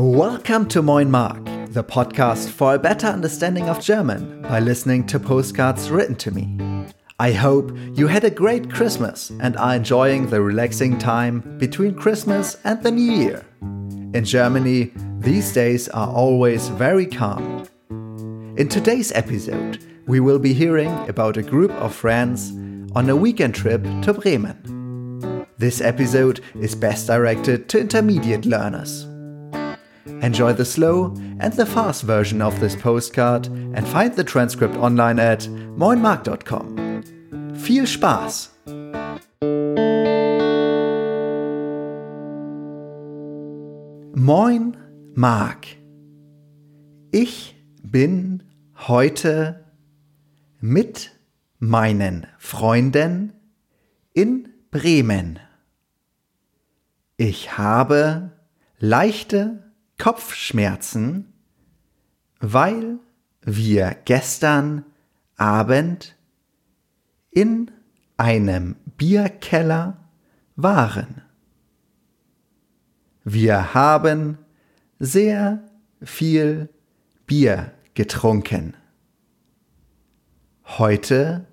Welcome to Moin Mark, the podcast for a better understanding of German by listening to postcards written to me. I hope you had a great Christmas and are enjoying the relaxing time between Christmas and the New Year. In Germany, these days are always very calm. In today's episode, we will be hearing about a group of friends on a weekend trip to Bremen. This episode is best directed to intermediate learners. Enjoy the slow and the fast version of this postcard and find the transcript online at moinmark.com. Viel Spaß! Moin Mark. Ich bin heute mit meinen Freunden in Bremen. Ich habe leichte Kopfschmerzen, weil wir gestern Abend in einem Bierkeller waren. Wir haben sehr viel Bier getrunken. Heute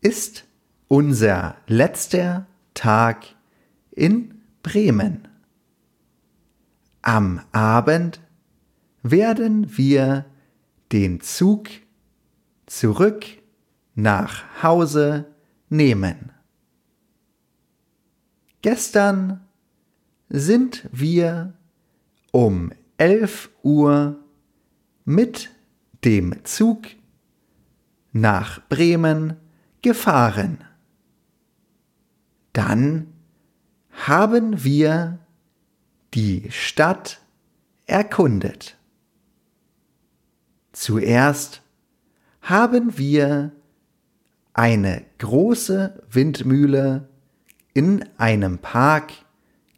ist unser letzter Tag in Bremen. Am Abend werden wir den Zug zurück nach Hause nehmen. Gestern sind wir um 11 Uhr mit dem Zug nach Bremen gefahren. Dann haben wir die Stadt erkundet. Zuerst haben wir eine große Windmühle in einem Park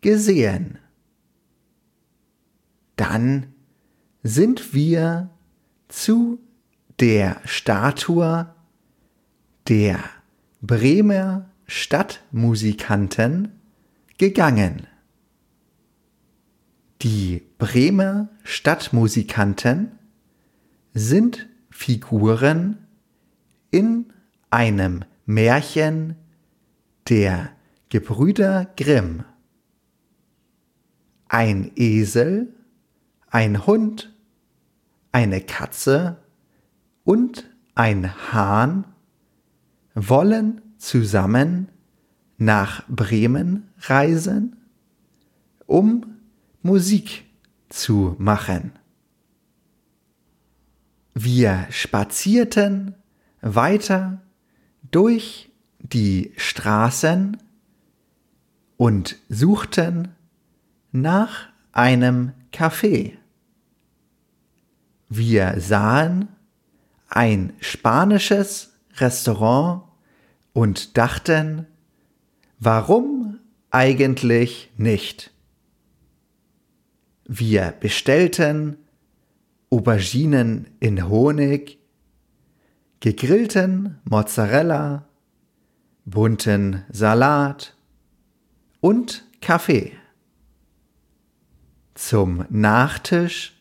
gesehen. Dann sind wir zu der Statue der Bremer Stadtmusikanten gegangen. Die Bremer Stadtmusikanten sind Figuren in einem Märchen der Gebrüder Grimm. Ein Esel, ein Hund, eine Katze und ein Hahn wollen zusammen nach Bremen reisen, um Musik zu machen. Wir spazierten weiter durch die Straßen und suchten nach einem Café. Wir sahen ein spanisches Restaurant und dachten, warum eigentlich nicht? Wir bestellten Auberginen in Honig, gegrillten Mozzarella, bunten Salat und Kaffee. Zum Nachtisch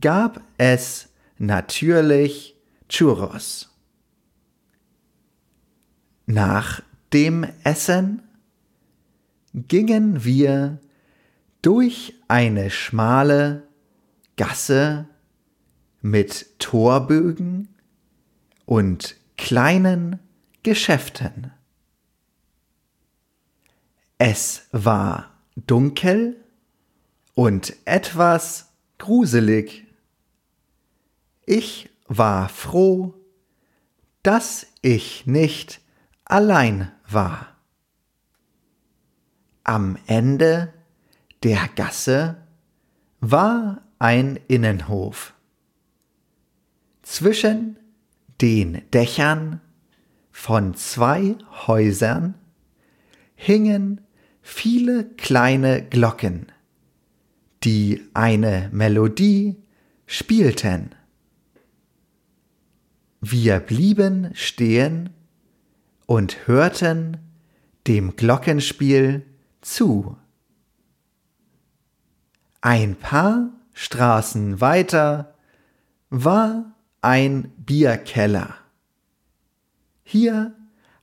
gab es natürlich Churros. Nach dem Essen gingen wir durch eine schmale Gasse mit Torbögen und kleinen Geschäften. Es war dunkel und etwas gruselig. Ich war froh, dass ich nicht allein war. Am Ende der Gasse war ein Innenhof. Zwischen den Dächern von 2 Häusern hingen viele kleine Glocken, die eine Melodie spielten. Wir blieben stehen und hörten dem Glockenspiel zu. Ein paar Straßen weiter war ein Bierkeller. Hier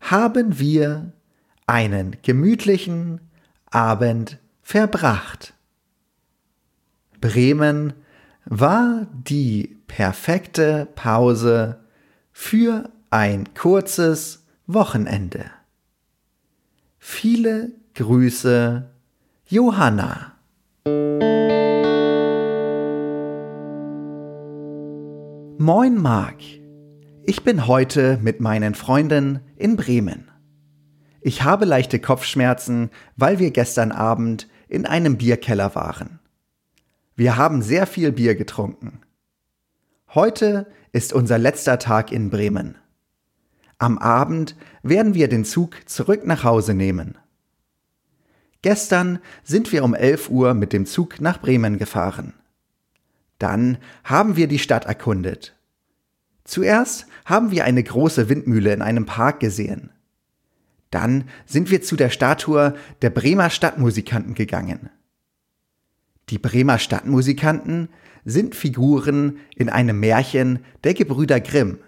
haben wir einen gemütlichen Abend verbracht. Bremen war die perfekte Pause für ein kurzes Wochenende. Viele Grüße, Johanna. Moin Mark, ich bin heute mit meinen Freunden in Bremen. Ich habe leichte Kopfschmerzen, weil wir gestern Abend in einem Bierkeller waren. Wir haben sehr viel Bier getrunken. Heute ist unser letzter Tag in Bremen. Am Abend werden wir den Zug zurück nach Hause nehmen. Gestern sind wir um 11 Uhr mit dem Zug nach Bremen gefahren. Dann haben wir die Stadt erkundet. Zuerst haben wir eine große Windmühle in einem Park gesehen. Dann sind wir zu der Statue der Bremer Stadtmusikanten gegangen. Die Bremer Stadtmusikanten sind Figuren in einem Märchen der Gebrüder Grimm.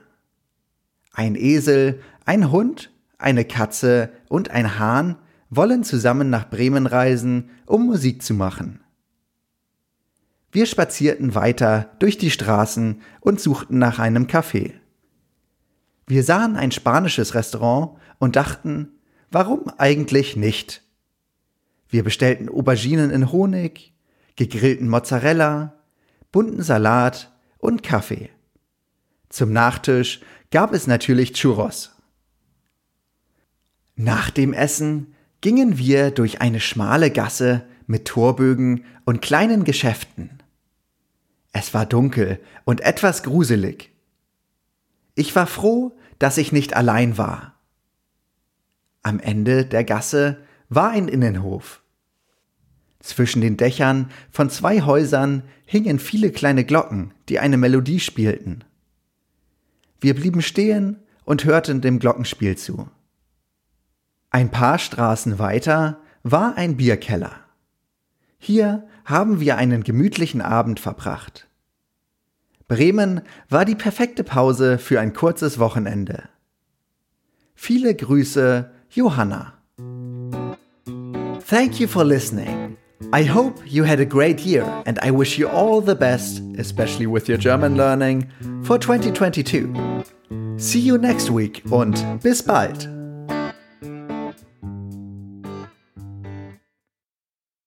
Ein Esel, ein Hund, eine Katze und ein Hahn wollen zusammen nach Bremen reisen, um Musik zu machen. Wir spazierten weiter durch die Straßen und suchten nach einem Café. Wir sahen ein spanisches Restaurant und dachten, warum eigentlich nicht? Wir bestellten Auberginen in Honig, gegrillten Mozzarella, bunten Salat und Kaffee. Zum Nachtisch gab es natürlich Churros. Nach dem Essen gingen wir durch eine schmale Gasse mit Torbögen und kleinen Geschäften. Es war dunkel und etwas gruselig. Ich war froh, dass ich nicht allein war. Am Ende der Gasse war ein Innenhof. Zwischen den Dächern von 2 Häusern hingen viele kleine Glocken, die eine Melodie spielten. Wir blieben stehen und hörten dem Glockenspiel zu. Ein paar Straßen weiter war ein Bierkeller. Hier haben wir einen gemütlichen Abend verbracht. Bremen war die perfekte Pause für ein kurzes Wochenende. Viele Grüße, Johanna. Thank you for listening. I hope you had a great year and I wish you all the best, especially with your German learning, for 2022. See you next week und bis bald.